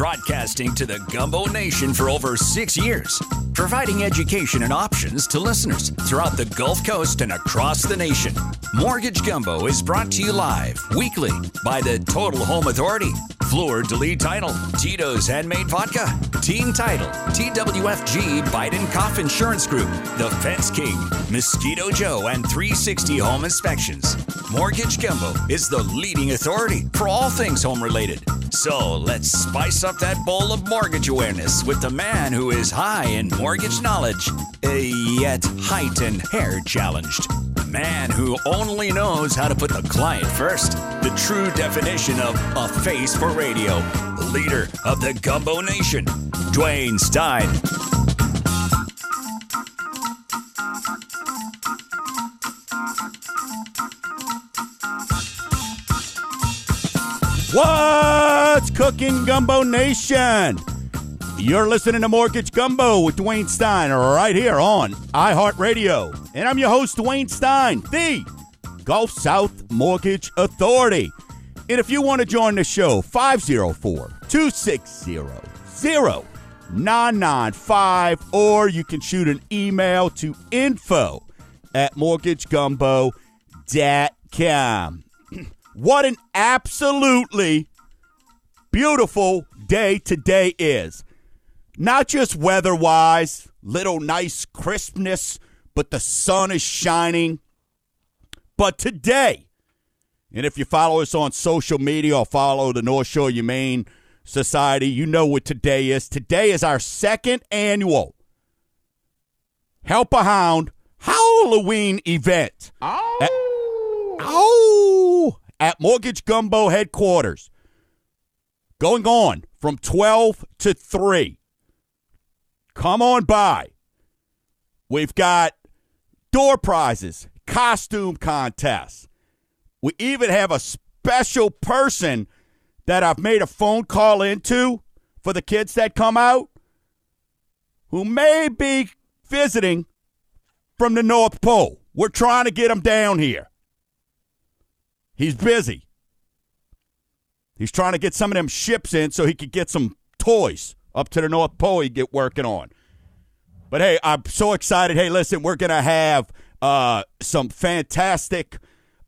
broadcasting to the Gumbo Nation for over 6 years, providing education and options to listeners throughout the Gulf Coast and across the nation. Mortgage Gumbo is brought to you live weekly by the Total Home Authority, Floor Delete Title, Tito's Handmade Vodka, Team Title, TWFG Biden Cough Insurance Group, The Fence King, Mosquito Joe, and 360 Home Inspections. Mortgage Gumbo is the leading authority for all things home-related. So let's spice up that bowl of mortgage awareness with the man who is high in mortgage knowledge, yet height and hair challenged. The man who only knows how to put the client first. The true definition of a face for radio. The leader of the Gumbo Nation, Dwayne Stein. What's cooking, Gumbo Nation? You're listening to Mortgage Gumbo with Dwayne Stein right here on iHeartRadio. And I'm your host, Dwayne Stein, the Gulf South Mortgage Authority. And if you want to join the show, 504-260-0995, or you can shoot an email to info@mortgagegumbo.com. What an absolutely beautiful day today is. Not just weather-wise, little nice crispness, but the sun is shining. But today, and if you follow us on social media or follow the North Shore Humane Society, you know what today is. Today is our second annual Help a Hound Halloween event. At Mortgage Gumbo headquarters, going on from 12 to 3. Come on by. We've got door prizes, costume contests. We even have a special person that I've made a phone call into for the kids that come out who may be visiting from the North Pole. We're trying to get them down here. He's busy. He's trying to get some of them ships in so he could get some toys up to the North Pole he'd get working on. But, hey, I'm so excited. Hey, listen, we're going to have some fantastic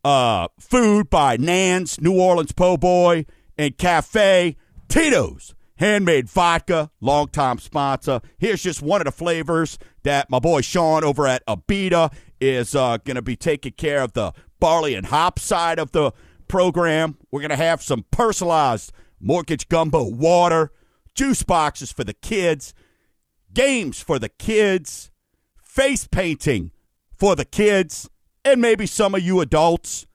food by Nance New Orleans Po' Boy and Cafe Tito's Handmade Vodka, longtime sponsor. Here's just one of the flavors that my boy Sean over at Abita is going to be taking care of, the barley and hop side of the program. We're going to have some personalized Mortgage Gumbo water, juice boxes for the kids, games for the kids, face painting for the kids, and maybe some of you adults.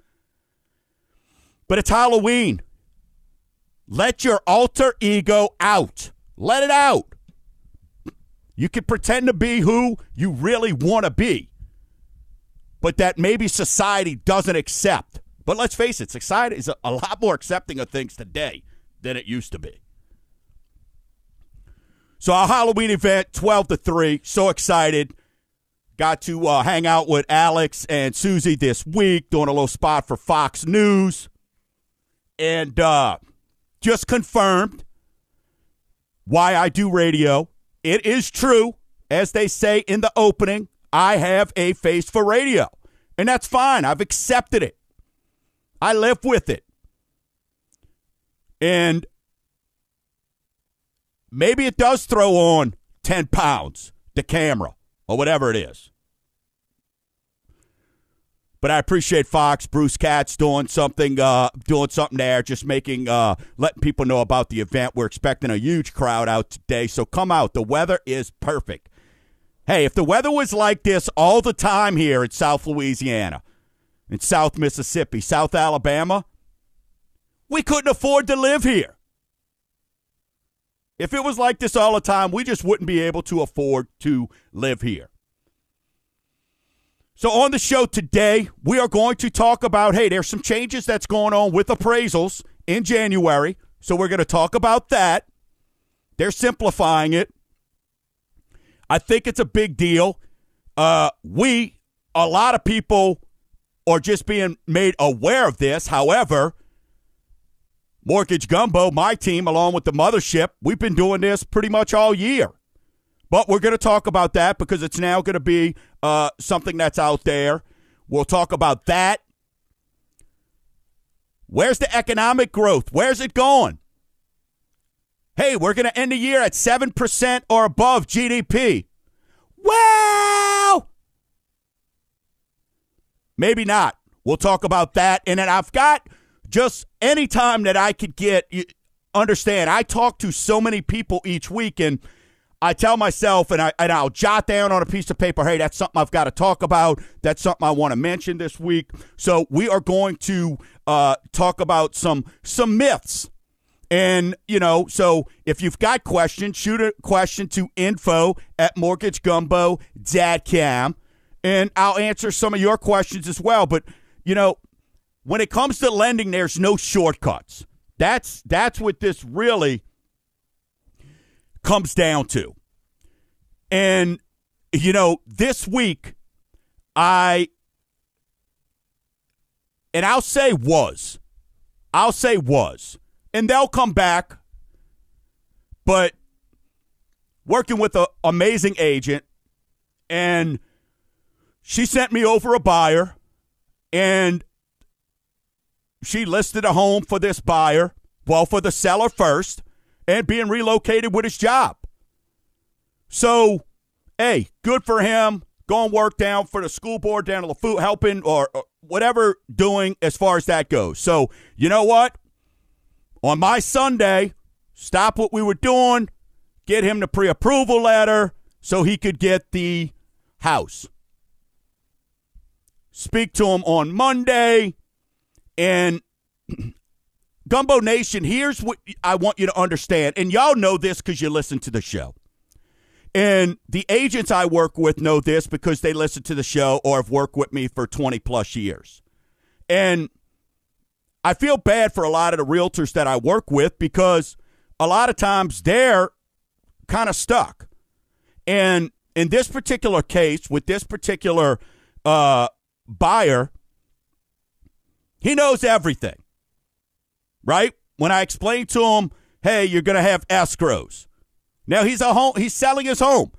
But it's Halloween. Let your alter ego out. Let it out. You can pretend to be who you really want to be, but that maybe society doesn't accept. But let's face it, society is a lot more accepting of things today than it used to be. So our Halloween event, 12 to 3, so excited. Got to hang out with Alex and Susie this week, doing a little spot for Fox News. And just confirmed why I do radio. It is true, as they say in the opening, I have a face for radio, and that's fine. I've accepted it. I live with it. And maybe it does throw on 10 pounds, the camera, or whatever it is. But I appreciate Fox, Bruce Katz doing something there, just letting people know about the event. We're expecting a huge crowd out today, so come out. The weather is perfect. Hey, if the weather was like this all the time here in South Louisiana, in South Mississippi, South Alabama, we couldn't afford to live here. If it was like this all the time, we just wouldn't be able to afford to live here. So on the show today, we are going to talk about, hey, there's some changes that's going on with appraisals in January. So we're going to talk about that. They're simplifying it. I think it's a big deal. A lot of people are just being made aware of this. However, Mortgage Gumbo, my team, along with the mothership, we've been doing this pretty much all year. But we're going to talk about that because it's now going to be something that's out there. We'll talk about that. Where's the economic growth? Where's it going? Hey, we're going to end the year at 7% or above GDP. Well, maybe not. We'll talk about that. And then I've got just any time that I could get, understand, I talk to so many people each week, and I tell myself, and I'll jot down on a piece of paper, hey, that's something I've got to talk about. That's something I want to mention this week. So we are going to talk about some myths. And, you know, so if you've got questions, shoot a question to info@mortgagegumbo.com, and I'll answer some of your questions as well. But, you know, when it comes to lending, there's no shortcuts. That's what this really comes down to. And, you know, this week I'll say was. And they'll come back, but working with an amazing agent, and she sent me over a buyer, and she listed a home for this buyer, well, for the seller first, and being relocated with his job. So, hey, good for him, going work down for the school board down to LaFoot, helping or whatever doing as far as that goes. So, you know what? On my Sunday, stop what we were doing, get him the pre-approval letter so he could get the house. Speak to him on Monday. And Gumbo Nation, here's what I want you to understand. And y'all know this because you listen to the show. And the agents I work with know this because they listen to the show or have worked with me for 20 plus years. And I feel bad for a lot of the realtors that I work with because a lot of times they're kind of stuck. And in this particular case, with this particular buyer, he knows everything, right? When I explained to him, hey, you're going to have escrows. Now, he's selling his home.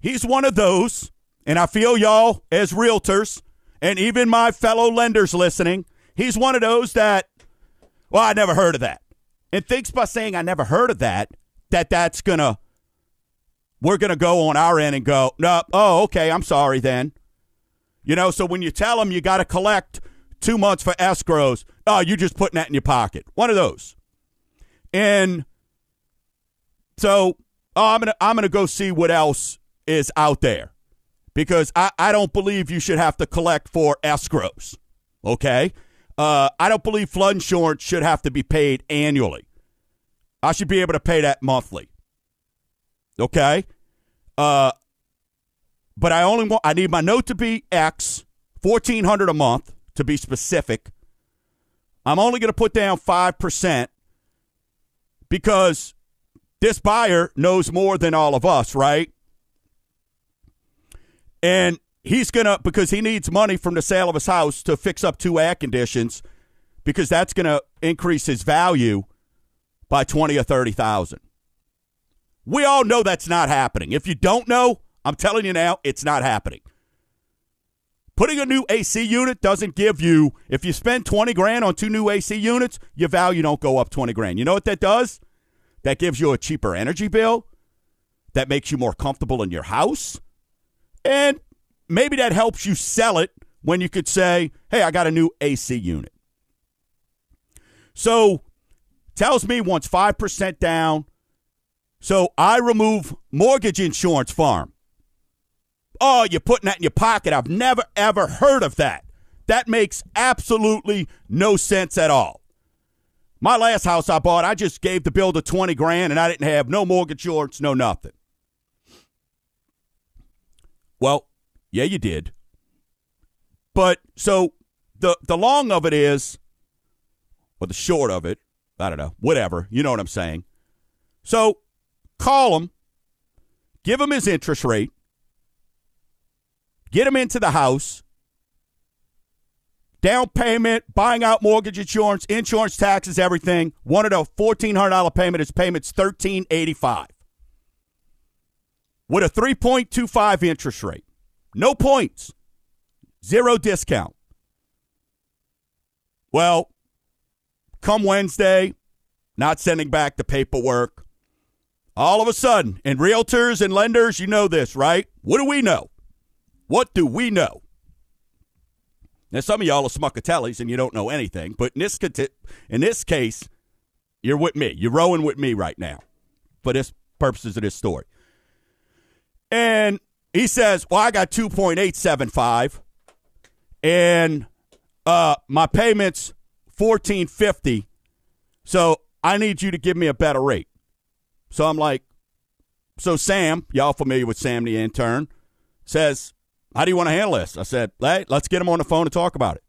He's one of those, and I feel y'all as realtors, and even my fellow lenders listening, he's one of those that, well, I never heard of that. And thinks by saying I never heard of that, that's going to, we're going to go on our end and go, no, oh, okay, I'm sorry then. You know, so when you tell them you got to collect 2 months for escrows, oh, you're just putting that in your pocket. One of those. And so I'm gonna go see what else is out there. Because I don't believe you should have to collect for escrows, okay? I don't believe flood insurance should have to be paid annually. I should be able to pay that monthly, okay? But I need my note to be X, $1,400 a month to be specific. I'm only going to put down 5% because this buyer knows more than all of us, right? And he's going to, because he needs money from the sale of his house to fix up two air conditions, because that's going to increase his value by $20,000 or $30,000. We all know that's not happening. If you don't know, I'm telling you now, it's not happening. Putting a new AC unit doesn't give you, if you spend $20,000 on two new AC units, your value don't go up $20,000. You know what that does? That gives you a cheaper energy bill. That makes you more comfortable in your house. And maybe that helps you sell it when you could say, hey, I got a new AC unit. So tells me wants 5% down. So I remove mortgage insurance farm. Oh, you're putting that in your pocket. I've never, ever heard of that. That makes absolutely no sense at all. My last house I bought, I just gave the builder $20,000 and I didn't have no mortgage insurance, no nothing. Well, yeah, you did. But so the long of it is, or the short of it, I don't know, whatever. You know what I'm saying. So call him, give him his interest rate, get him into the house, Down payment, buying out mortgage insurance, insurance taxes, everything. Wanted a $1,400 payment. His payment's $1,385. With a 3.25 interest rate. No points. Zero discount. Well, come Wednesday, not sending back the paperwork. All of a sudden, and realtors and lenders, you know this, right? What do we know? What do we know? Now, some of y'all are smuckatellis and you don't know anything, but in this case, you're with me. You're rowing with me right now for the purposes of this story. And he says, well, I got 2.875, and my payment's $1,450, so I need you to give me a better rate. So I'm like, so Sam, y'all familiar with Sam the intern, says, how do you want to handle this? I said, hey, let's get him on the phone and talk about it.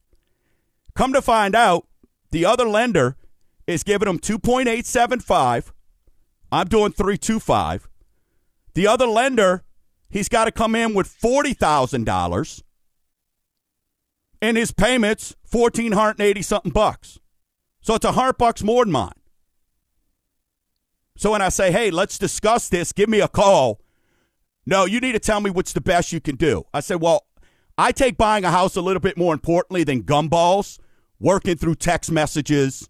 Come to find out, the other lender is giving him 2.875. I'm doing 3.25. The other lender, he's got to come in with $40,000, and his payment's $1,480-something bucks. So it's $100 more than mine. So when I say, hey, let's discuss this, give me a call. No, you need to tell me what's the best you can do. I said, well, I take buying a house a little bit more importantly than gumballs, working through text messages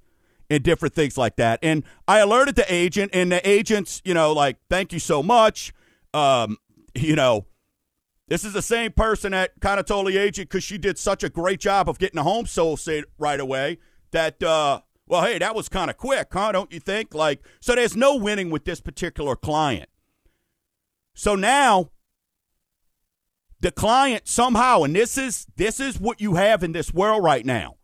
and different things like that. And I alerted the agent, and the agent's, like, thank you so much. This is the same person that kind of told the agent, because she did such a great job of getting a home sold right away, that, well, hey, that was kind of quick, huh? Don't you think? Like, so there's no winning with this particular client. So now the client somehow, and this is what you have in this world right now.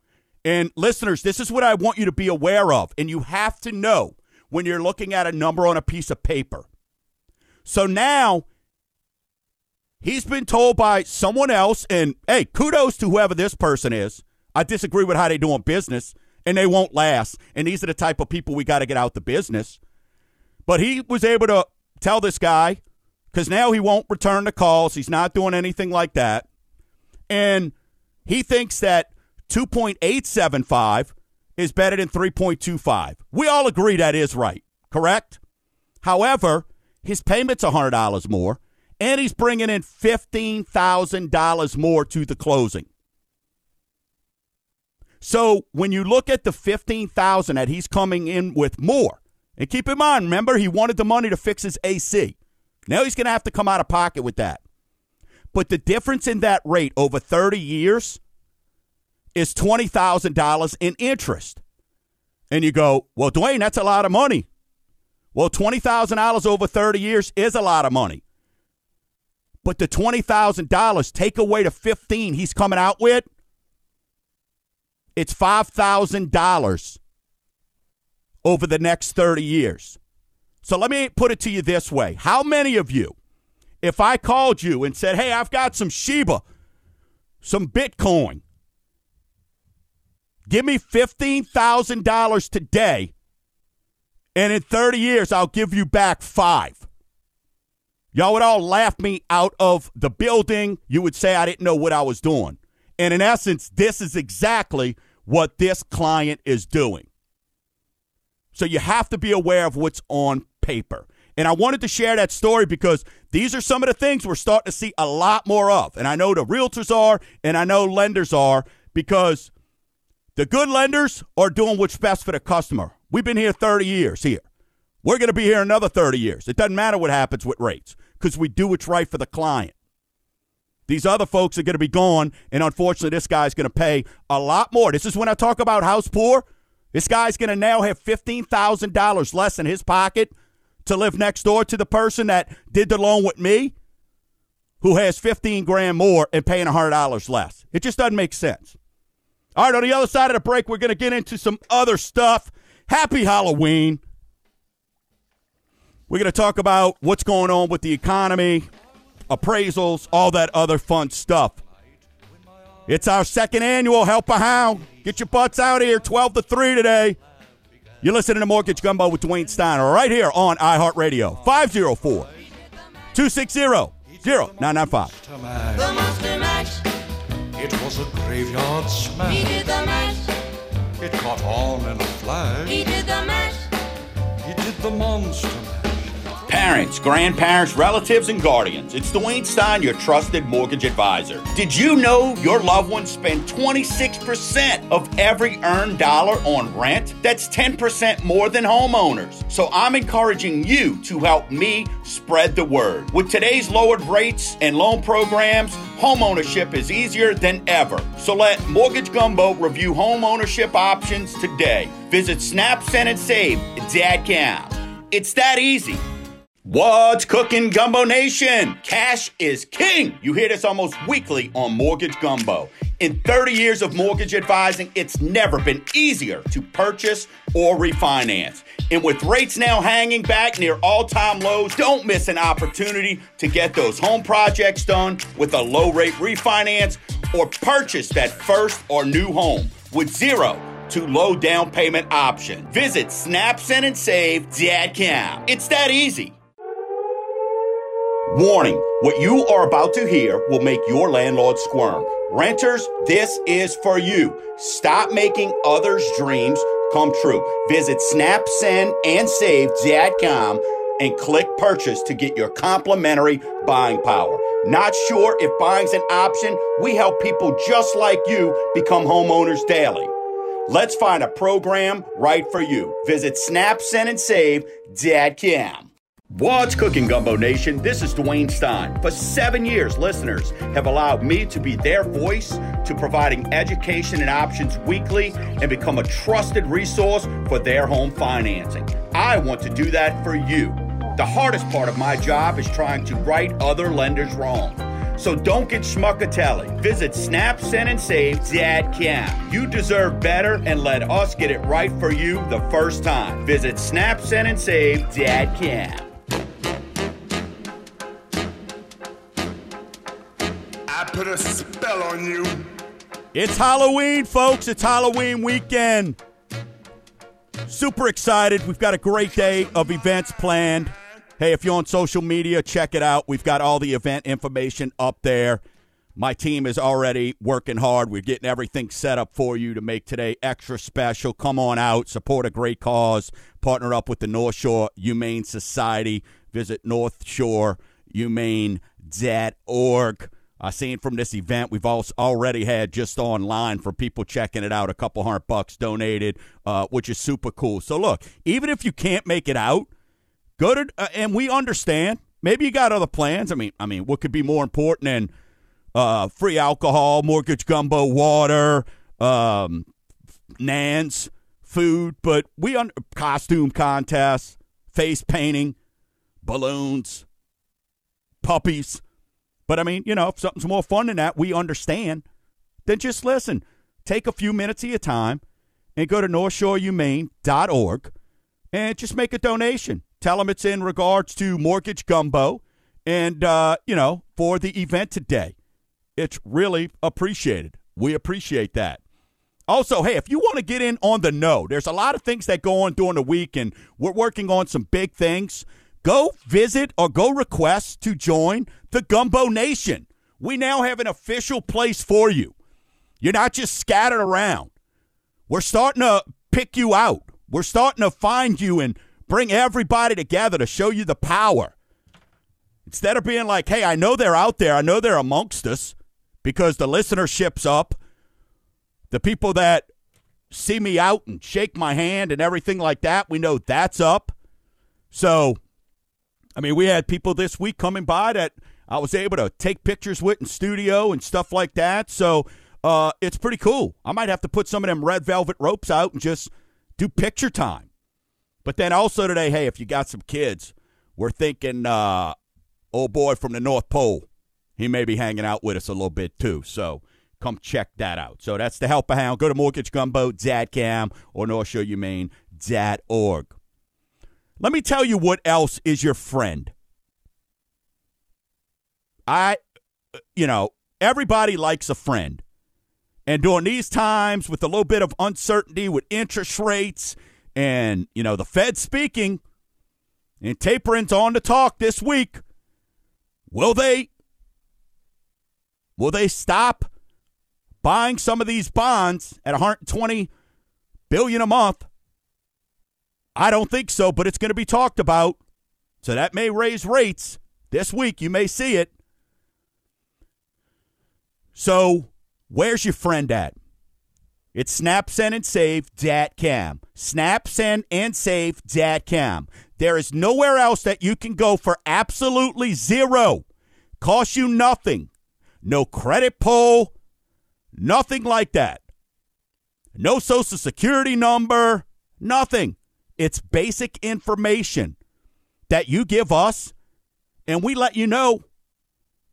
And listeners, this is what I want you to be aware of. And you have to know when you're looking at a number on a piece of paper. So now he's been told by someone else, and hey, kudos to whoever this person is. I disagree with how they doing business, and they won't last. And these are the type of people we got to get out the business. But he was able to tell this guy, because now he won't return the calls. He's not doing anything like that. And he thinks that 2.875 is better than 3.25. We all agree that is right, correct? However, his payment's $100 more, and he's bringing in $15,000 more to the closing. So when you look at the $15,000 that he's coming in with more, and keep in mind, remember, he wanted the money to fix his AC. Now he's going to have to come out of pocket with that. But the difference in that rate over 30 years is $20,000 in interest. And you go, well, Dwayne, that's a lot of money. Well, $20,000 over 30 years is a lot of money. But the $20,000, take away the $15,000 he's coming out with, it's $5,000 over the next 30 years. So let me put it to you this way. How many of you, if I called you and said, hey, I've got some Shiba, some Bitcoin, give me $15,000 today, and in 30 years I'll give you back $5,000. Y'all would all laugh me out of the building. You would say I didn't know what I was doing. And in essence, this is exactly what this client is doing. So you have to be aware of what's on paper. And I wanted to share that story because these are some of the things we're starting to see a lot more of. And I know the realtors are, and I know lenders are, because the good lenders are doing what's best for the customer. We've been here 30 years here. We're going to be here another 30 years. It doesn't matter what happens with rates because we do what's right for the client. These other folks are going to be gone, and unfortunately this guy's going to pay a lot more. This is when I talk about house poor. This guy's going to now have $15,000 less in his pocket to live next door to the person that did the loan with me, who has $15,000 more and paying $100 less. It just doesn't make sense. All right, on the other side of the break, we're going to get into some other stuff. Happy Halloween. We're going to talk about what's going on with the economy, appraisals, all that other fun stuff. It's our second annual Help a Hound. Get your butts out here, 12 to 3 today. You're listening to Mortgage Gumbo with Dwayne Stein right here on iHeartRadio. 504-260-0995. was a graveyard smash. He did the mash. It caught on in a flash. He did the mash. He did the monster mash. Parents, grandparents, relatives, and guardians. It's Dwayne Stein, your trusted mortgage advisor. Did you know your loved ones spend 26% of every earned dollar on rent? That's 10% more than homeowners. So I'm encouraging you to help me spread the word. With today's lowered rates and loan programs, homeownership is easier than ever. So let Mortgage Gumbo review homeownership options today. Visit SnapSendandSave.com. It's that easy. What's cooking, Gumbo Nation? Cash is king. You hear this almost weekly on Mortgage Gumbo. In 30 years of mortgage advising, it's never been easier to purchase or refinance. And with rates now hanging back near all-time lows, don't miss an opportunity to get those home projects done with a low-rate refinance or purchase that first or new home with zero to low down payment option. Visit snapsendandsave.com. It's that easy. Warning, what you are about to hear will make your landlord squirm. Renters, this is for you. Stop making others' dreams come true. Visit snapsendandsave.com and click purchase to get your complimentary buying power. Not sure if buying's an option? We help people just like you become homeowners daily. Let's find a program right for you. Visit snapsendandsave.com. What's cooking, Gumbo Nation? This is Dwayne Stein. For 7 years, listeners have allowed me to be their voice to providing education and options weekly and become a trusted resource for their home financing. I want to do that for you. The hardest part of my job is trying to right other lenders wrong. So don't get schmuckatelli. Visit snapsendandsave.com. You deserve better, and let us get it right for you the first time. Visit snapsendandsave.com. I put a spell on you. It's Halloween, folks. It's Halloween weekend. Super excited. We've got a great day of events planned. Hey, if you're on social media, check it out. We've got all the event information up there. My team is already working hard. We're getting everything set up for you to make today extra special. Come on out. Support a great cause. Partner up with the North Shore Humane Society. Visit northshorehumane.org. Seen from this event, we've also already had just online for people checking it out, a couple $100 donated, which is super cool. So, look, even if you can't make it out, go to, and we understand, maybe you got other plans. I mean, what could be more important than free alcohol, Mortgage Gumbo water, Nance, food, but we costume contests, face painting, balloons, puppies. But, I mean, you know, if something's more fun than that, we understand. Then just listen. Take a few minutes of your time and go to northshorehumane.org and just make a donation. Tell them it's in regards to Mortgage Gumbo and, for the event today. It's really appreciated. We appreciate that. Also, hey, if you want to get in on the know, there's a lot of things that go on during the week, and we're working on some big things. Go visit or go request to join the Gumbo Nation. We now have an official place for you. You're not just scattered around. We're starting to pick you out. We're starting to find you and bring everybody together to show you the power. Instead of being like, hey, I know they're out there. I know they're amongst us because the listenership's up. The people that see me out and shake my hand and everything like that, we know that's up. So, I mean, we had people this week coming by that I was able to take pictures with in studio and stuff like that. So, it's pretty cool. I might have to put some of them red velvet ropes out and just do picture time. But then also today, hey, if you got some kids, we're thinking old boy from the North Pole, he may be hanging out with us a little bit too. So come check that out. So that's the Help a Hound. Go to mortgagegumbo.com or northshorehumane.org. Let me tell you what else is your friend. Everybody likes a friend. And during these times with a little bit of uncertainty with interest rates, and, you know, the Fed speaking, and tapering's on the talk this week. Will they stop buying some of these bonds at $120 billion a month? I don't think so, but it's going to be talked about. So that may raise rates. This week you may see it. So where's your friend at? It's snapsendandsave.com. Snapsendandsave.com. There is nowhere else that you can go for absolutely zero. Costs you nothing. No credit pull. Nothing like that. No Social Security number. Nothing. It's basic information that you give us, and we let you know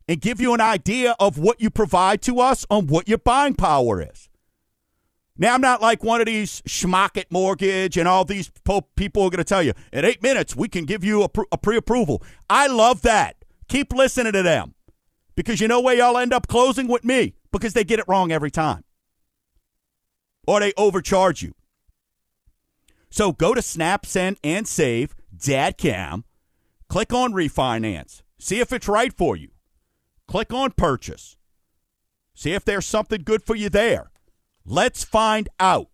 and give you an idea of what you provide to us on what your buying power is. Now, I'm not like one of these schmuck at mortgage and all these people are going to tell you, in 8 minutes, we can give you a pre-approval. I love that. Keep listening to them because you know where y'all end up closing with me because they get it wrong every time or they overcharge you. So go to snapsendandsave.com, click on refinance, see if it's right for you. Click on purchase. See if there's something good for you there. Let's find out.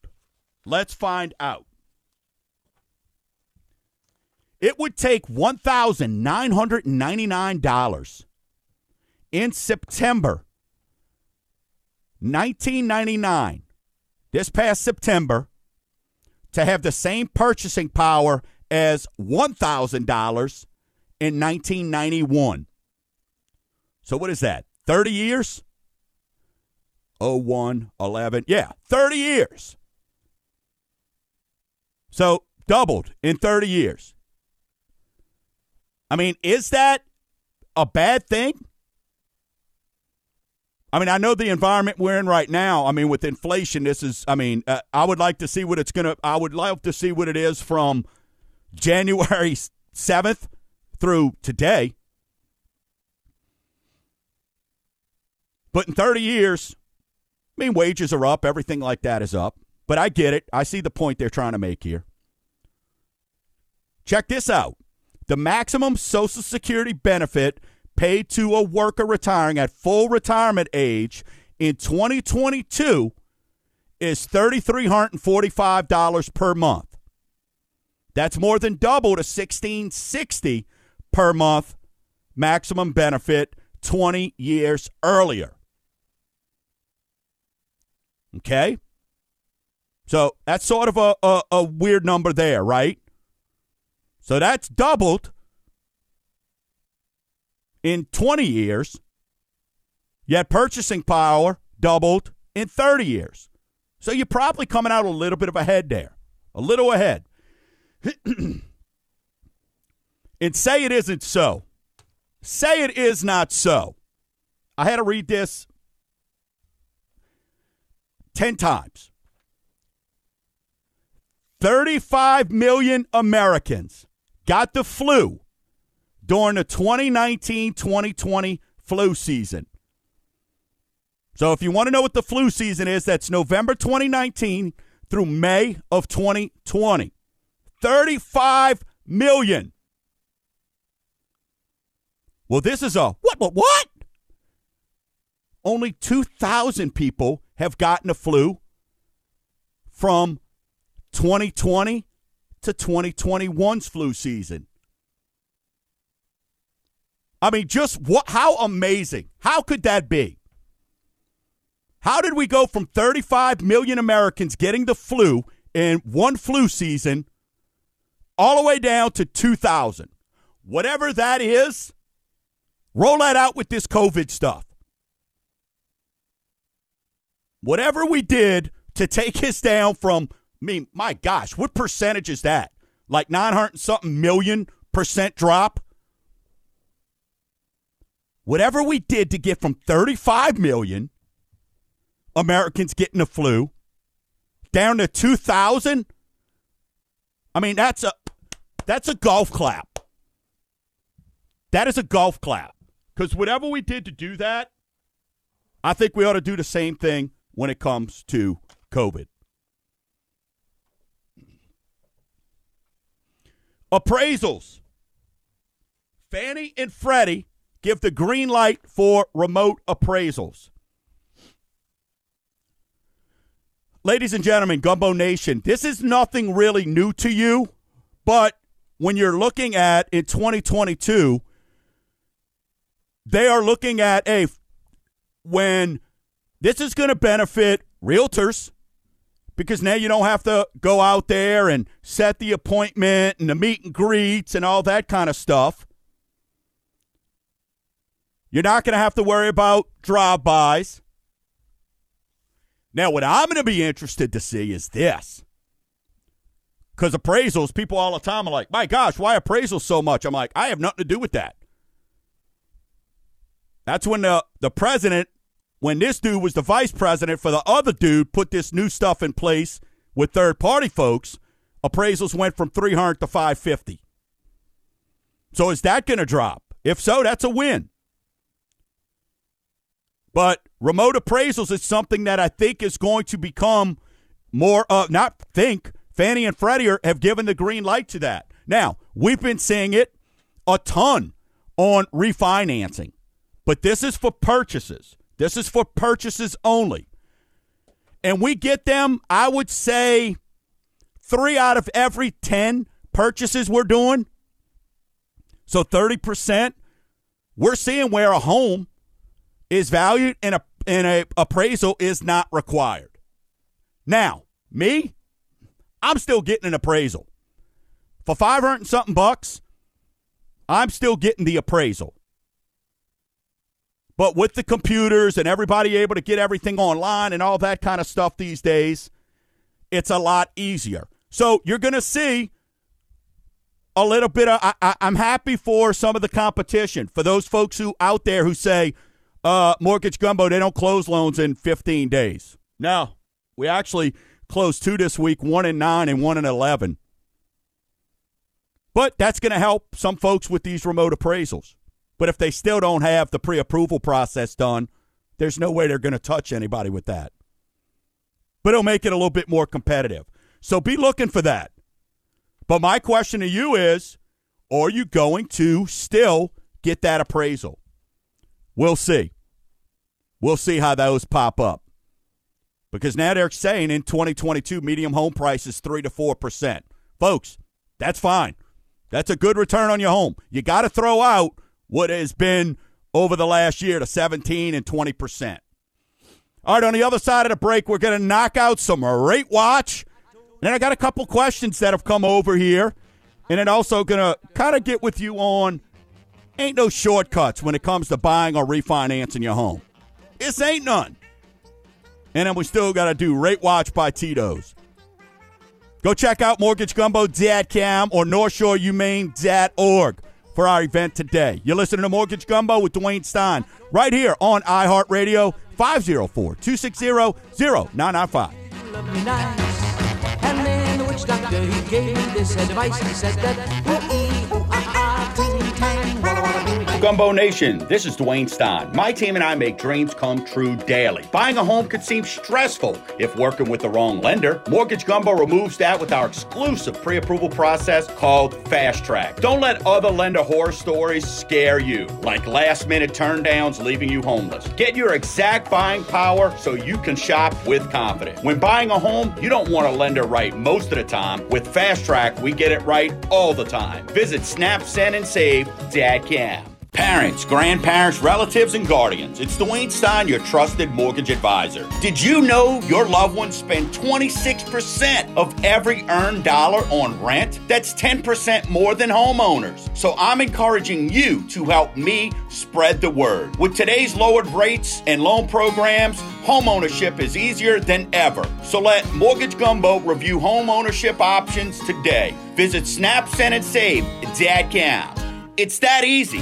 Let's find out. It would take $1,999 in September 1999, this past September, to have the same purchasing power as $1,000 in 1991. So what is that, 30 years? 01, 11, yeah, 30 years. So doubled in 30 years. I mean, is that a bad thing? I mean, I know the environment we're in right now. I mean, with inflation, this is, I mean, I would like to see what it's going to, I would love to see what it is from January 7th through today. But in 30 years, I mean, wages are up. Everything like that is up. But I get it. I see the point they're trying to make here. Check this out. The maximum Social Security benefit paid to a worker retiring at full retirement age in 2022 is $3,345 per month. That's more than double to $1,660 per month maximum benefit 20 years earlier. Okay? So that's sort of a weird number there, right? So that's doubled in 20 years, yet purchasing power doubled in 30 years. So you're probably coming out a little bit of a head there, a little ahead. And say it isn't so. Say it is not so. I had to read this 10 times. 35 million Americans got the flu during the 2019-2020 flu season. So if you want to know what the flu season is, that's November 2019 through May of 2020. 35 million. Well, this is a what? Only 2,000 people have gotten a flu from 2020 to 2021's flu season. I mean, just what? How amazing. How could that be? How did we go from 35 million Americans getting the flu in one flu season all the way down to 2,000? Whatever that is, roll that out with this COVID stuff. Whatever we did to take us down from, I mean, my gosh, what percentage is that? Like 900-something million% drop? Whatever we did to get from 35 million Americans getting the flu down to 2,000, I mean, that's a golf clap. That is a golf clap. Because whatever we did to do that, I think we ought to do the same thing when it comes to COVID. Appraisals. Fannie and Freddie give the green light for remote appraisals. Ladies and gentlemen, Gumbo Nation, this is nothing really new to you, but when you're looking at, in 2022, they are looking at when this is going to benefit realtors, because now you don't have to go out there and set the appointment and the meet and greets and all that kind of stuff. You're not going to have to worry about drive-bys. Now, what I'm going to be interested to see is this. Because appraisals, people all the time are like, my gosh, why appraisals so much? I'm like, I have nothing to do with that. That's when the president, when this dude was the vice president for the other dude, put this new stuff in place with third-party folks, appraisals went from 300 to 550. So is that going to drop? If so, that's a win. But remote appraisals is something that I think is going to become more of, Fannie and Freddie have given the green light to that. Now, we've been seeing it a ton on refinancing, but this is for purchases. This is for purchases only. And we get them, I would say, 3 out of every 10 purchases we're doing. So 30%, we're seeing where a home is valued and an appraisal is not required. Now, me, I'm still getting an appraisal. For 500 and something bucks, I'm still getting the appraisal. But with the computers and everybody able to get everything online and all that kind of stuff these days, it's a lot easier. So you're going to see a little bit of, I'm happy for some of the competition. For those folks who out there who say, Mortgage Gumbo, they don't close loans in 15 days. No, we actually closed 2 this week, 1 in 9 and 1 in 11. But that's going to help some folks with these remote appraisals. But if they still don't have the pre-approval process done, there's no way they're going to touch anybody with that. But it'll make it a little bit more competitive. So be looking for that. But my question to you is, are you going to still get that appraisal? We'll see. We'll see how those pop up. Because now they're saying in 2022, medium home price is 3 to 4%. Folks, that's fine. That's a good return on your home. You got to throw out what has been over the last year to 17 and 20%. All right, on the other side of the break, we're going to knock out some rate watch. Then I got a couple questions that have come over here. And then also going to kind of get with you on ain't no shortcuts when it comes to buying or refinancing your home. This ain't none. And then we still got to do Rate Watch by Tito's. Go check out MortgageGumbo.com or NorthshoreHumane.org for our event today. You're listening to Mortgage Gumbo with Dwayne Stein right here on iHeartRadio, 504-260-0995. And then the witch doctor, he gave me this advice. He said Gumbo Nation, this is Dwayne Stein. My team and I make dreams come true daily. Buying a home could seem stressful if working with the wrong lender. Mortgage Gumbo removes that with our exclusive pre-approval process called Fast Track. Don't let other lender horror stories scare you, like last-minute turndowns leaving you homeless. Get your exact buying power so you can shop with confidence. When buying a home, you don't want a lender right most of the time. With Fast Track, we get it right all the time. Visit SnapSendandSave.com. Parents, grandparents, relatives, and guardians, it's Dwayne Stein, your trusted mortgage advisor. Did you know your loved ones spend 26% of every earned dollar on rent? That's 10% more than homeowners. So I'm encouraging you to help me spread the word. With today's lowered rates and loan programs, homeownership is easier than ever. So let Mortgage Gumbo review homeownership options today. Visit SnapSendAndSave.com. It's that easy.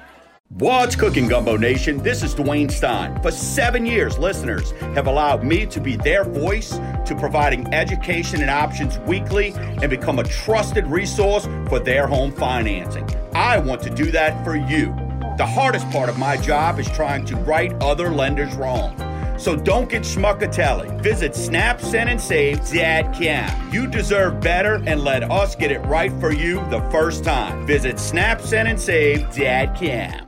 What's cooking, Gumbo Nation? This is Dwayne Stein. For 7 years, listeners have allowed me to be their voice to providing education and options weekly and become a trusted resource for their home financing. I want to do that for you. The hardest part of my job is trying to right other lenders wrong. So don't get schmuckatelli. Visit SnapSendandSave.com. You deserve better, and let us get it right for you the first time. Visit SnapSendandSave.com.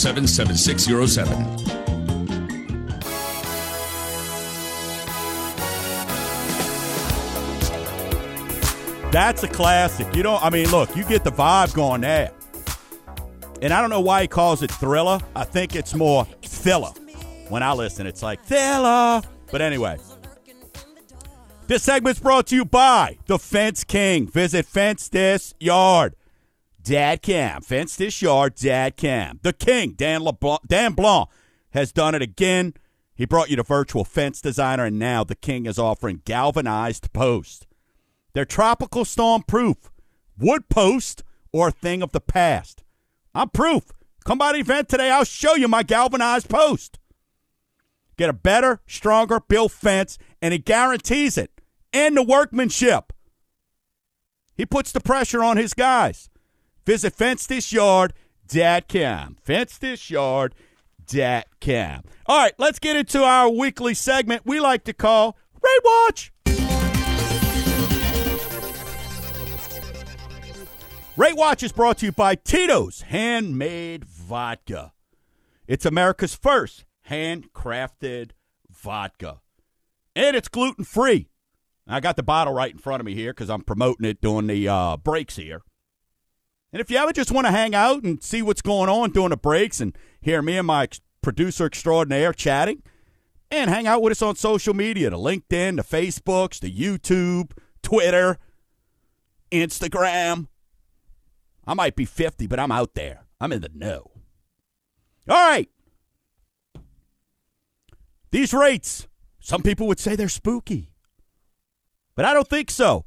77607. That's a classic. Look, you get the vibe going there. And I don't know why he calls it thriller. I think it's more filler. When I listen, it's like thriller. But anyway, this segment's brought to you by The Fence King. Visit FenceThisYard.com. FenceThisYard.com. The King, Dan LeBlanc, has done it again. He brought you the virtual fence designer, and now the King is offering galvanized posts. They're tropical storm proof, wood post, or a thing of the past. I'm proof. Come by the event today. I'll show you my galvanized post. Get a better, stronger built fence, and he guarantees it. And the workmanship. He puts the pressure on his guys. Visit FenceThisYard.com. FenceThisYard.com. All right, let's get into our weekly segment we like to call Raid Watch. Raid Watch is brought to you by Tito's Handmade Vodka. It's America's first handcrafted vodka. And it's gluten-free. I got the bottle right in front of me here because I'm promoting it during the breaks here. And if you ever just want to hang out and see what's going on during the breaks and hear me and my producer extraordinaire chatting, and hang out with us on social media, the LinkedIn, the Facebooks, the YouTube, Twitter, Instagram. I might be 50, but I'm out there. I'm in the know. All right. These rates, some people would say they're spooky, but I don't think so.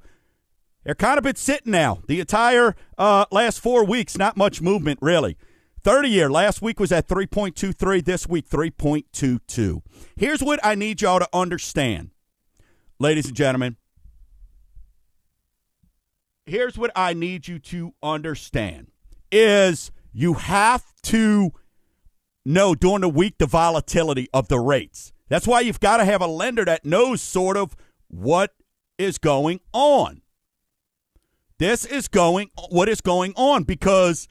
They're kind of been sitting now the entire last 4 weeks. Not much movement, really. 30-year last week was at 3.23. This week, 3.22. Here's what I need y'all to understand, ladies and gentlemen. Here's what I need you to understand is you have to know during the week the volatility of the rates. That's why you've got to have a lender that knows sort of what is going on. This is what is going on because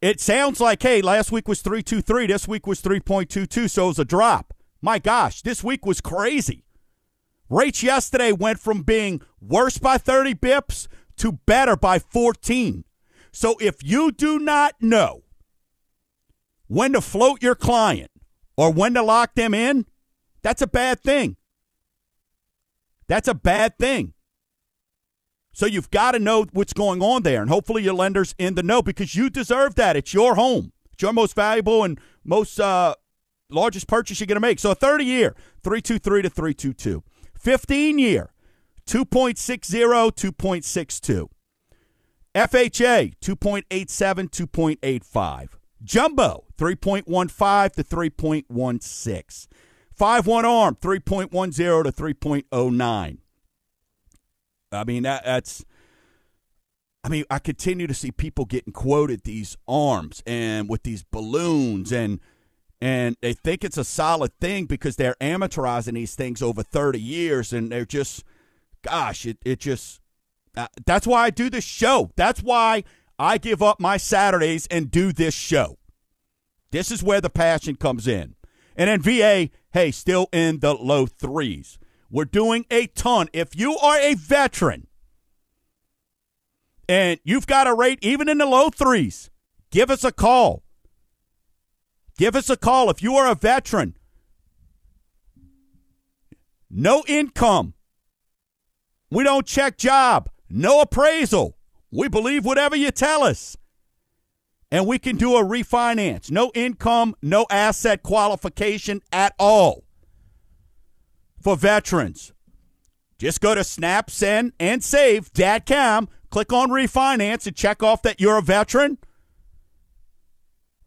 it sounds like, hey, last week was 3.23, this week was 3.22, so it was a drop. My gosh, this week was crazy. Rates yesterday went from being worse by 30 bips to better by 14. So if you do not know when to float your client or when to lock them in, that's a bad thing. That's a bad thing. So you've got to know what's going on there, and hopefully your lender's in the know because you deserve that. It's your home. It's your most valuable and most largest purchase you're going to make. So a 30-year, 3.23 to 3.22. 15-year, 2.60, 2.62. FHA, 2.87, 2.85. Jumbo, 3.15 to 3.16. 5-1 ARM, 3.10 to 3.09. I continue to see people getting quoted these arms and with these balloons, and they think it's a solid thing because they're amateurizing these things over 30 years, and they're just, gosh, it just that's why I do this show. That's why I give up my Saturdays and do this show. This is where the passion comes in. And then VA, hey, still in the low threes. We're doing a ton. If you are a veteran and you've got a rate even in the low threes, give us a call. Give us a call if you are a veteran. No income. We don't check job. No appraisal. We believe whatever you tell us. And we can do a refinance. No income, no asset qualification at all for veterans. Just go to snapsendandsave.com, click on refinance, and check off that you're a veteran.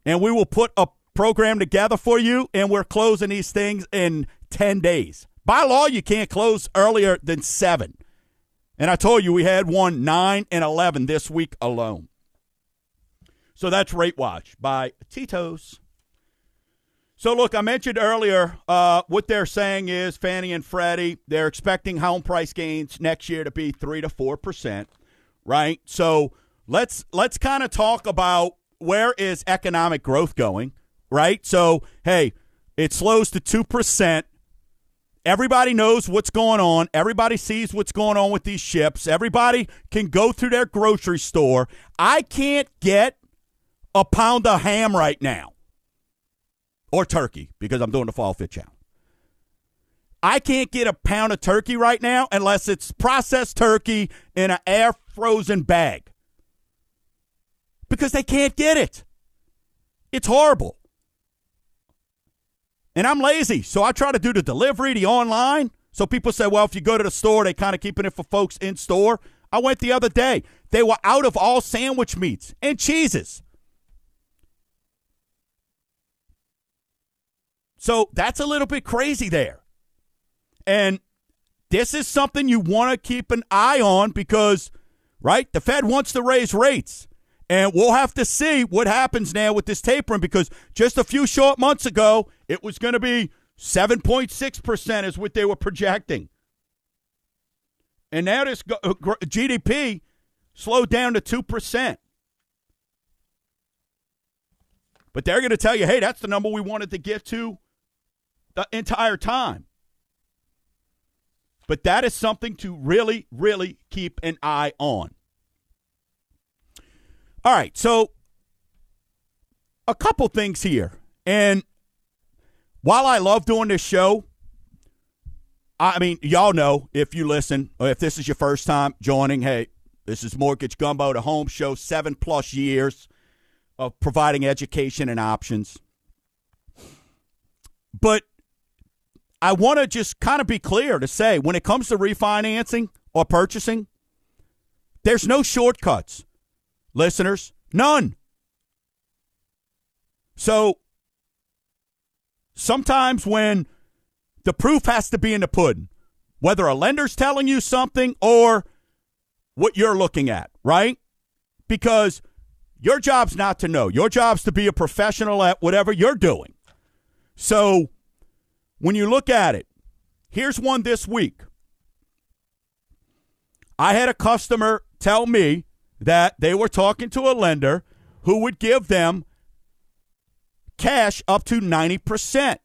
And we will put a program together for you, and we're closing these things in 10 days. By law, you can't close earlier than 7. And I told you we had one 9 and 11 this week alone. So that's Rate Watch by Tito's. So, look, I mentioned earlier what they're saying is Fannie and Freddie, they're expecting home price gains next year to be 3 to 4%, right? So let's kind of talk about where is economic growth going, right? So, hey, it slows to 2%. Everybody knows what's going on. Everybody sees what's going on with these ships. Everybody can go through their grocery store. I can't get a pound of ham right now. Or turkey, because I'm doing the fall fit challenge. I can't get a pound of turkey right now unless it's processed turkey in an air-frozen bag. Because they can't get it. It's horrible. And I'm lazy, so I try to do the delivery, the online. So people say, well, if you go to the store, they kind of keeping it for folks in store. I went the other day. They were out of all sandwich meats and cheeses. So that's a little bit crazy there. And this is something you want to keep an eye on because, right, the Fed wants to raise rates. And we'll have to see what happens now with this tapering because just a few short months ago, it was going to be 7.6% is what they were projecting. And now this GDP slowed down to 2%. But they're going to tell you, hey, that's the number we wanted to get to the entire time. But that is something to really, really keep an eye on. All right, so a couple things here. And while I love doing this show, I mean, y'all know if you listen, or if this is your first time joining, hey, this is Mortgage Gumbo, the home show, 7+ years of providing education and options. But I want to just kind of be clear to say when it comes to refinancing or purchasing, there's no shortcuts, listeners, none. So sometimes when the proof has to be in the pudding, whether a lender's telling you something or what you're looking at, right? Because your job's not to know. Your job's to be a professional at whatever you're doing. So when you look at it, here's one this week. I had a customer tell me that they were talking to a lender who would give them cash up to 90%.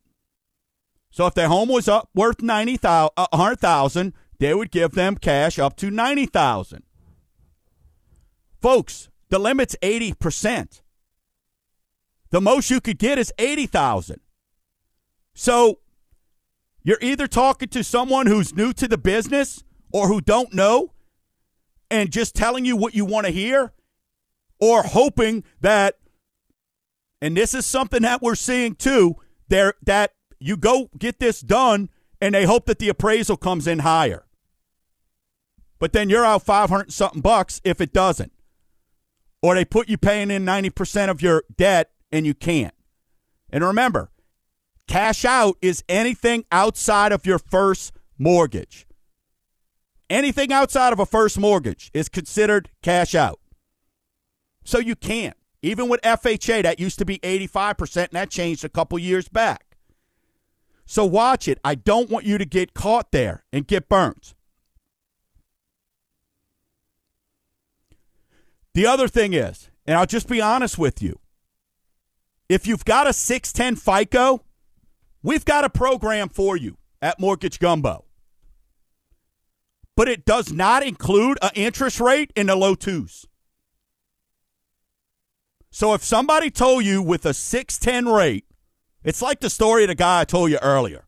So if their home was worth $100,000, they would give them cash up to $90,000. Folks, the limit's 80%. The most you could get is $80,000. So you're either talking to someone who's new to the business or who don't know and just telling you what you want to hear or hoping that, and this is something that we're seeing too, there that you go get this done and they hope that the appraisal comes in higher. But then you're out 500 something bucks if it doesn't. Or they put you paying in 90% of your debt and you can't. And remember, cash out is anything outside of your first mortgage. Anything outside of a first mortgage is considered cash out. So you can't. Even with FHA, that used to be 85%, and that changed a couple years back. So watch it. I don't want you to get caught there and get burnt. The other thing is, and I'll just be honest with you, if you've got a 610 FICO, we've got a program for you at Mortgage Gumbo. But it does not include an interest rate in the low 2s. So if somebody told you with a 610 rate It's like the story of the guy I told you earlier.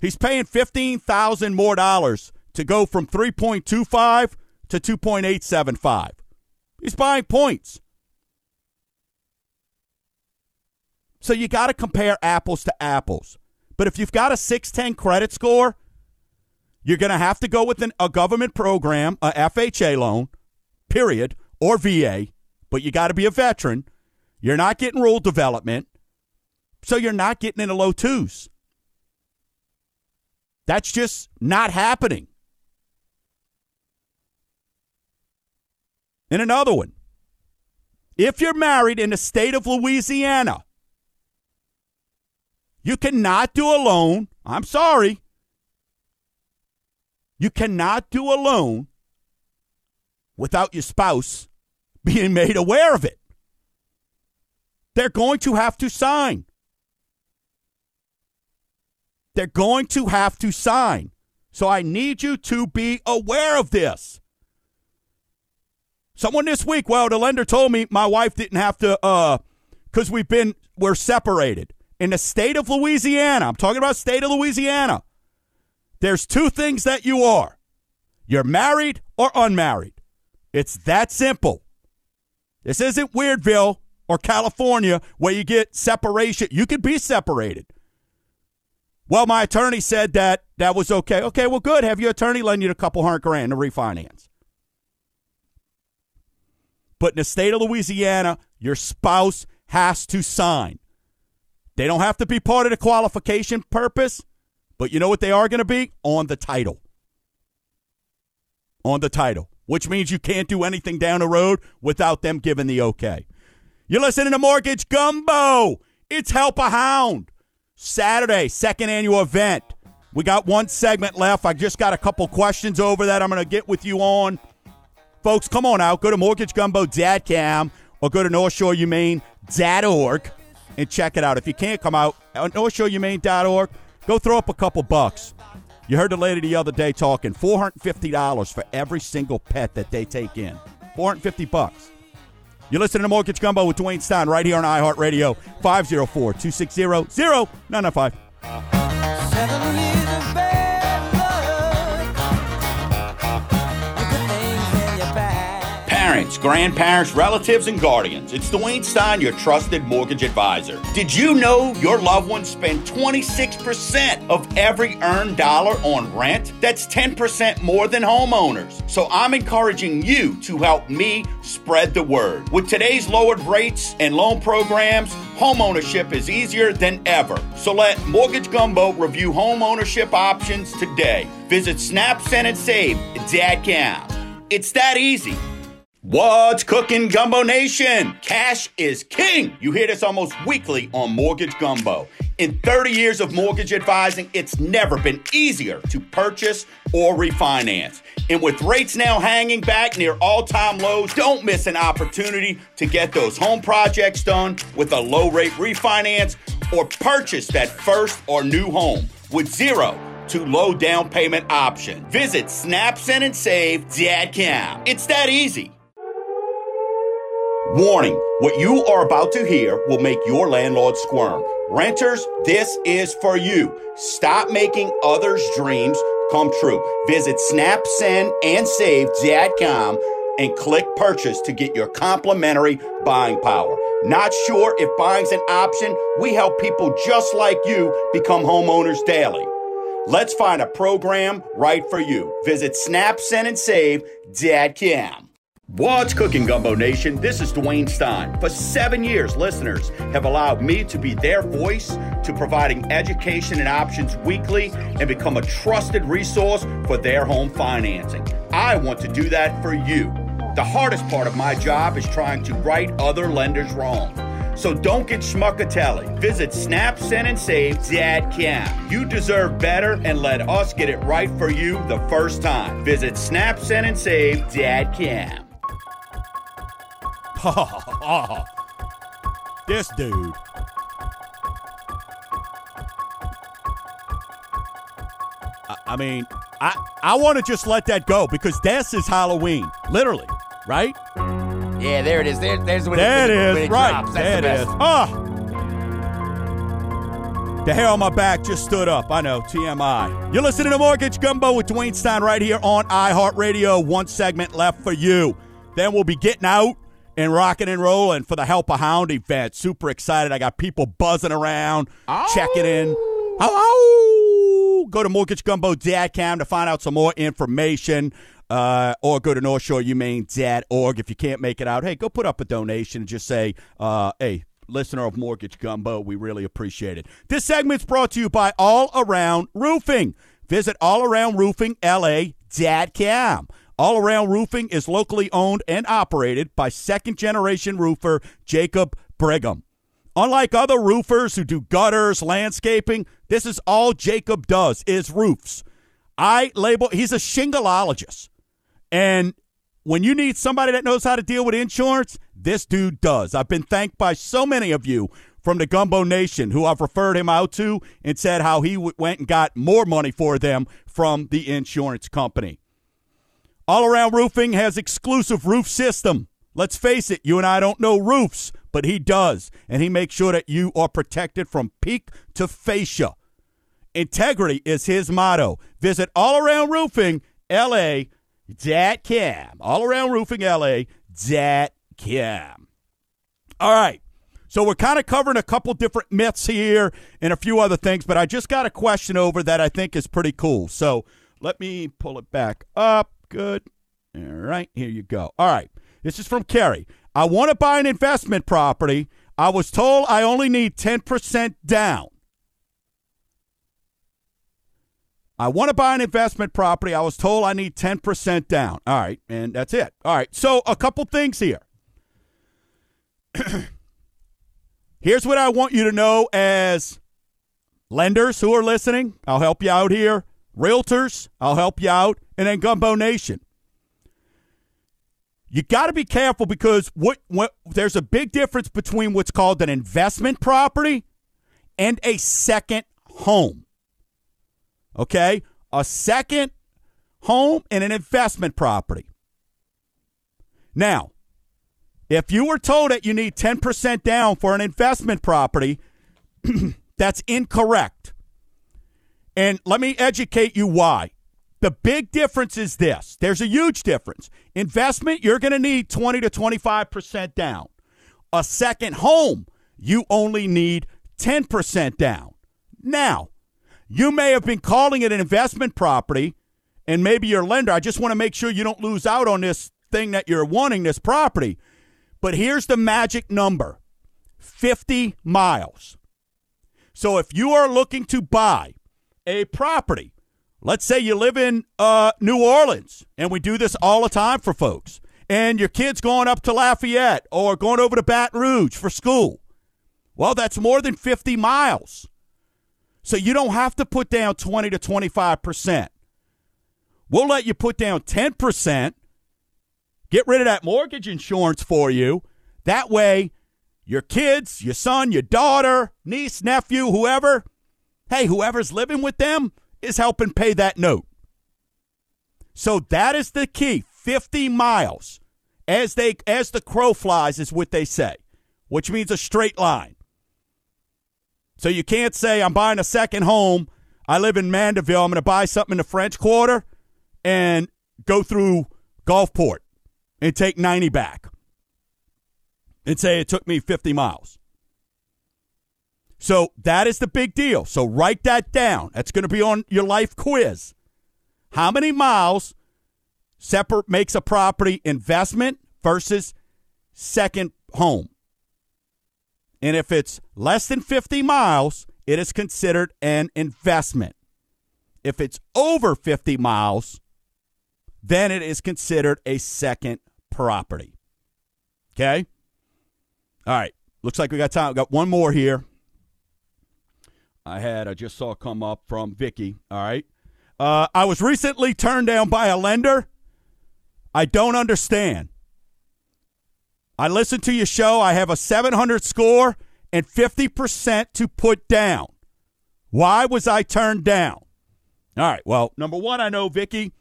He's paying $15,000 more to go from 3.25 to 2.875. He's buying points. So you got to compare apples to apples. But if you've got a 610 credit score, you're going to have to go with a government program, a FHA loan, period, or VA. But you got to be a veteran. You're not getting rural development. So you're not getting in the low twos. That's just not happening. And another one. If you're married in the state of Louisiana, you cannot do a loan. I'm sorry. You cannot do a loan without your spouse being made aware of it. They're going to have to sign. They're going to have to sign. So I need you to be aware of this. Someone this week, well, the lender told me my wife didn't have to, because we're separated. In the state of Louisiana, I'm talking about state of Louisiana, there's two things that you are. You're married or unmarried. It's that simple. This isn't Weirdville or California where you get separation. You could be separated. Well, my attorney said that was okay. Okay, well, good. Have your attorney lend you a couple $100,000 to refinance. But in the state of Louisiana, your spouse has to sign. They don't have to be part of the qualification purpose, but you know what they are going to be? On the title. On the title, which means you can't do anything down the road without them giving the okay. You're listening to Mortgage Gumbo. It's Help a Hound. Saturday, second annual event. We got one segment left. I just got a couple questions over that I'm going to get with you on. Folks, come on out. Go to mortgagegumbo.com or go to northshorehumane.org and check it out. If you can't come out, northshorehumane.org, go throw up a couple bucks. You heard the lady the other day talking, $450 for every single pet that they take in. $450. You're listening to Mortgage Gumbo with Dwayne Stein right here on iHeartRadio, 504-260-0995. Parents, grandparents, relatives, and guardians, it's Dwayne Stein, your trusted mortgage advisor. Did you know your loved ones spend 26% of every earned dollar on rent? That's 10% more than homeowners. So I'm encouraging you to help me spread the word. With today's lowered rates and loan programs, homeownership is easier than ever. So let Mortgage Gumbo review homeownership options today. Visit SnapSendandSave.com. It's that easy. What's cooking, Gumbo Nation? Cash is king. You hear this almost weekly on Mortgage Gumbo. In 30 years of mortgage advising, it's never been easier to purchase or refinance. And with rates now hanging back near all-time lows, don't miss an opportunity to get those home projects done with a low-rate refinance or purchase that first or new home with zero to low down payment option. Visit snapsendandsave.com. It's that easy. Warning, what you are about to hear will make your landlord squirm. Renters, this is for you. Stop making others' dreams come true. Visit snapsendandsave.com and click purchase to get your complimentary buying power. Not sure if buying's an option? We help people just like you become homeowners daily. Let's find a program right for you. Visit snapsendandsave.com. What's cooking, Gumbo Nation? This is Dwayne Stein. For 7 years, listeners have allowed me to be their voice to providing education and options weekly and become a trusted resource for their home financing. I want to do that for you. The hardest part of my job is trying to right other lenders wrong. So don't get schmuckatelli. Visit snapsendandsave.com. You deserve better, and let us get it right for you the first time. Visit snapsendandsave.com. This dude. I mean, I want to just let that go because this is Halloween, literally, right? Yeah, there it is. There's when it drops. That's the best. The hair on my back just stood up. I know, TMI. You're listening to Mortgage Gumbo with Dwayne Stein right here on iHeartRadio. One segment left for you. Then we'll be getting out and rocking and rolling for the Help a Hound event. Super excited. I got people buzzing around, checking in. Go to MortgageGumbo.com to find out some more information. Or go to North Shore Humane.org. If you can't make it out, hey, go put up a donation and just say, hey, listener of Mortgage Gumbo, we really appreciate it. This segment's brought to you by All Around Roofing. Visit allaroundroofingla.com. All Around Roofing is locally owned and operated by second-generation roofer Jacob Brigham. Unlike other roofers who do gutters, landscaping, this is all Jacob does is roofs. He's a shingleologist. And when you need somebody that knows how to deal with insurance, this dude does. I've been thanked by so many of you from the Gumbo Nation who I've referred him out to and said how he went and got more money for them from the insurance company. All Around Roofing has exclusive roof system. Let's face it, you and I don't know roofs, but he does. And he makes sure that you are protected from peak to fascia. Integrity is his motto. Visit allaroundroofingla.com. allaroundroofingla.com. All right. So we're kind of covering a couple different myths here and a few other things, but I just got a question over that I think is pretty cool. So let me pull it back up. Good. All right. Here you go. All right. This is from Carrie. I want to buy an investment property. I was told I only need 10% down. I want to buy an investment property. I was told I need 10% down. All right. And that's it. All right. So a couple things here. Here's what I want you to know as lenders who are listening. I'll help you out here. Realtors, I'll help you out. And then Gumbo Nation. You got to be careful because there's a big difference between what's called an investment property and a second home. Okay? A second home and an investment property. Now, if you were told that you need 10% down for an investment property, that's incorrect. And let me educate you why. The big difference is this. There's a huge difference. Investment, you're going to need 20 to 25% down. A second home, you only need 10% down. Now, you may have been calling it an investment property, and maybe your lender, I just want to make sure you don't lose out on this thing that you're wanting, this property. But here's the magic number, 50 miles. So if you are looking to buy a property, let's say you live in New Orleans, and we do this all the time for folks, and your kid's going up to Lafayette or going over to Baton Rouge for school. Well, that's more than 50 miles. So you don't have to put down 20 to 25%. We'll let you put down 10%, get rid of that mortgage insurance for you. That way, your kids, your son, your daughter, niece, nephew, whoever, hey, whoever's living with them, is helping pay that note. So that is the key. 50 miles as the crow flies is what they say, which means a straight line. So you can't say I'm buying a second home. I live in Mandeville. I'm going to buy something in the French Quarter and go through Gulfport and take 90 back and say it took me 50 miles. So that is the big deal. So write that down. That's going to be on your life quiz. How many miles separate makes a property investment versus second home? And if it's less than 50 miles, it is considered an investment. If it's over 50 miles, then it is considered a second property. Okay? All right. Looks like we got time. We got one more here. I just saw come up from Vicky. All right. I was recently turned down by a lender. I don't understand. I listened to your show. I have a 700 score and 50% to put down. Why was I turned down? All right. Well, number one, I know Vicky.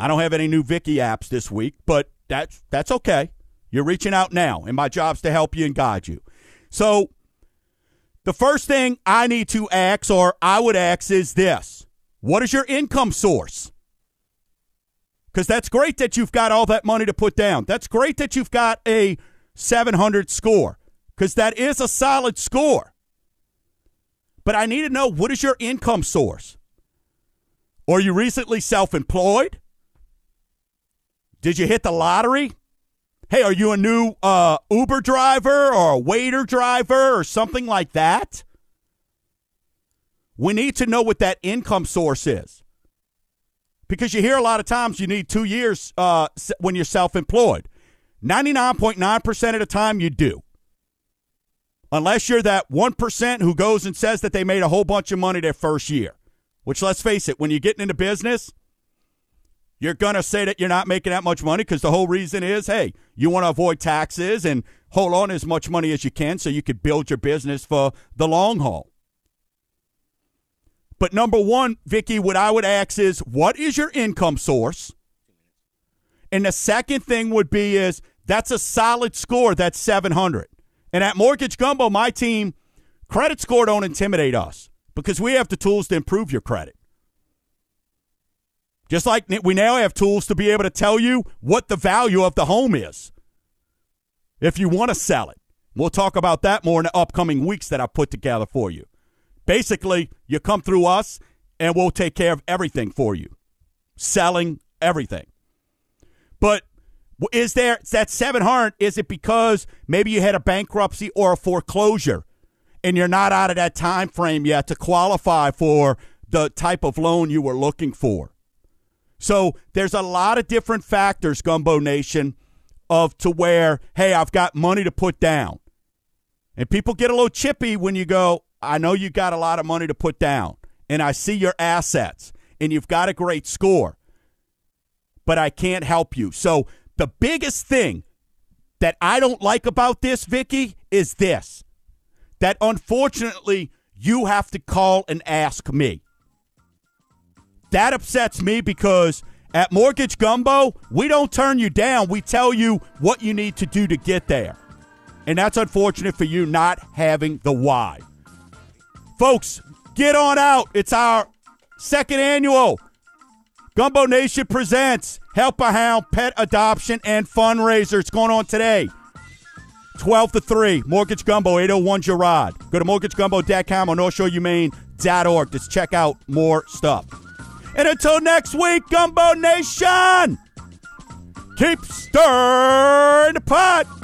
I don't have any new Vicky apps this week, but that's okay. You're reaching out now, and my job's to help you and guide you. So The first thing I need to ask, or I would ask, is this. What is your income source? Because that's great that you've got all that money to put down. That's great that you've got a 700 score, because that is a solid score. But I need to know, what is your income source? Are you recently self-employed? Did you hit the lottery? Hey, are you a new Uber driver or a waiter driver or something like that? We need to know what that income source is, because you hear a lot of times you need 2 years when you're self-employed. 99.9% of the time you do. Unless you're that 1% who goes and says that they made a whole bunch of money their first year, which, let's face it, when you're getting into business, you're going to say that you're not making that much money, because the whole reason is, hey, you want to avoid taxes and hold on as much money as you can so you could build your business for the long haul. But number one, Vicky, what I would ask is, what is your income source? And the second thing would be is, that's a solid score, that's 700. And at Mortgage Gumbo, my team, credit score don't intimidate us, because we have the tools to improve your credit. Just like we now have tools to be able to tell you what the value of the home is if you want to sell it. We'll talk about that more in the upcoming weeks that I put together for you. Basically, you come through us, and we'll take care of everything for you, selling everything. But is there that 700? Is it because maybe you had a bankruptcy or a foreclosure, and you're not out of that time frame yet to qualify for the type of loan you were looking for? So there's a lot of different factors, Gumbo Nation, of to where, hey, I've got money to put down, and people get a little chippy when you go, I know you got a lot of money to put down, and I see your assets, and you've got a great score, but I can't help you. So the biggest thing that I don't like about this, Vicky, is this, that unfortunately you have to call and ask me. That upsets me, because at Mortgage Gumbo, we don't turn you down. We tell you what you need to do to get there, and that's unfortunate for you not having the why. Folks, get on out. It's our second annual Gumbo Nation Presents Help a Hound, Pet Adoption, and Fundraiser. It's going on today, 12 to 3, Mortgage Gumbo, 801 Girard. Go to mortgagegumbo.com or northshorehumane.org to check out more stuff. And until next week, Gumbo Nation, keep stirring the pot.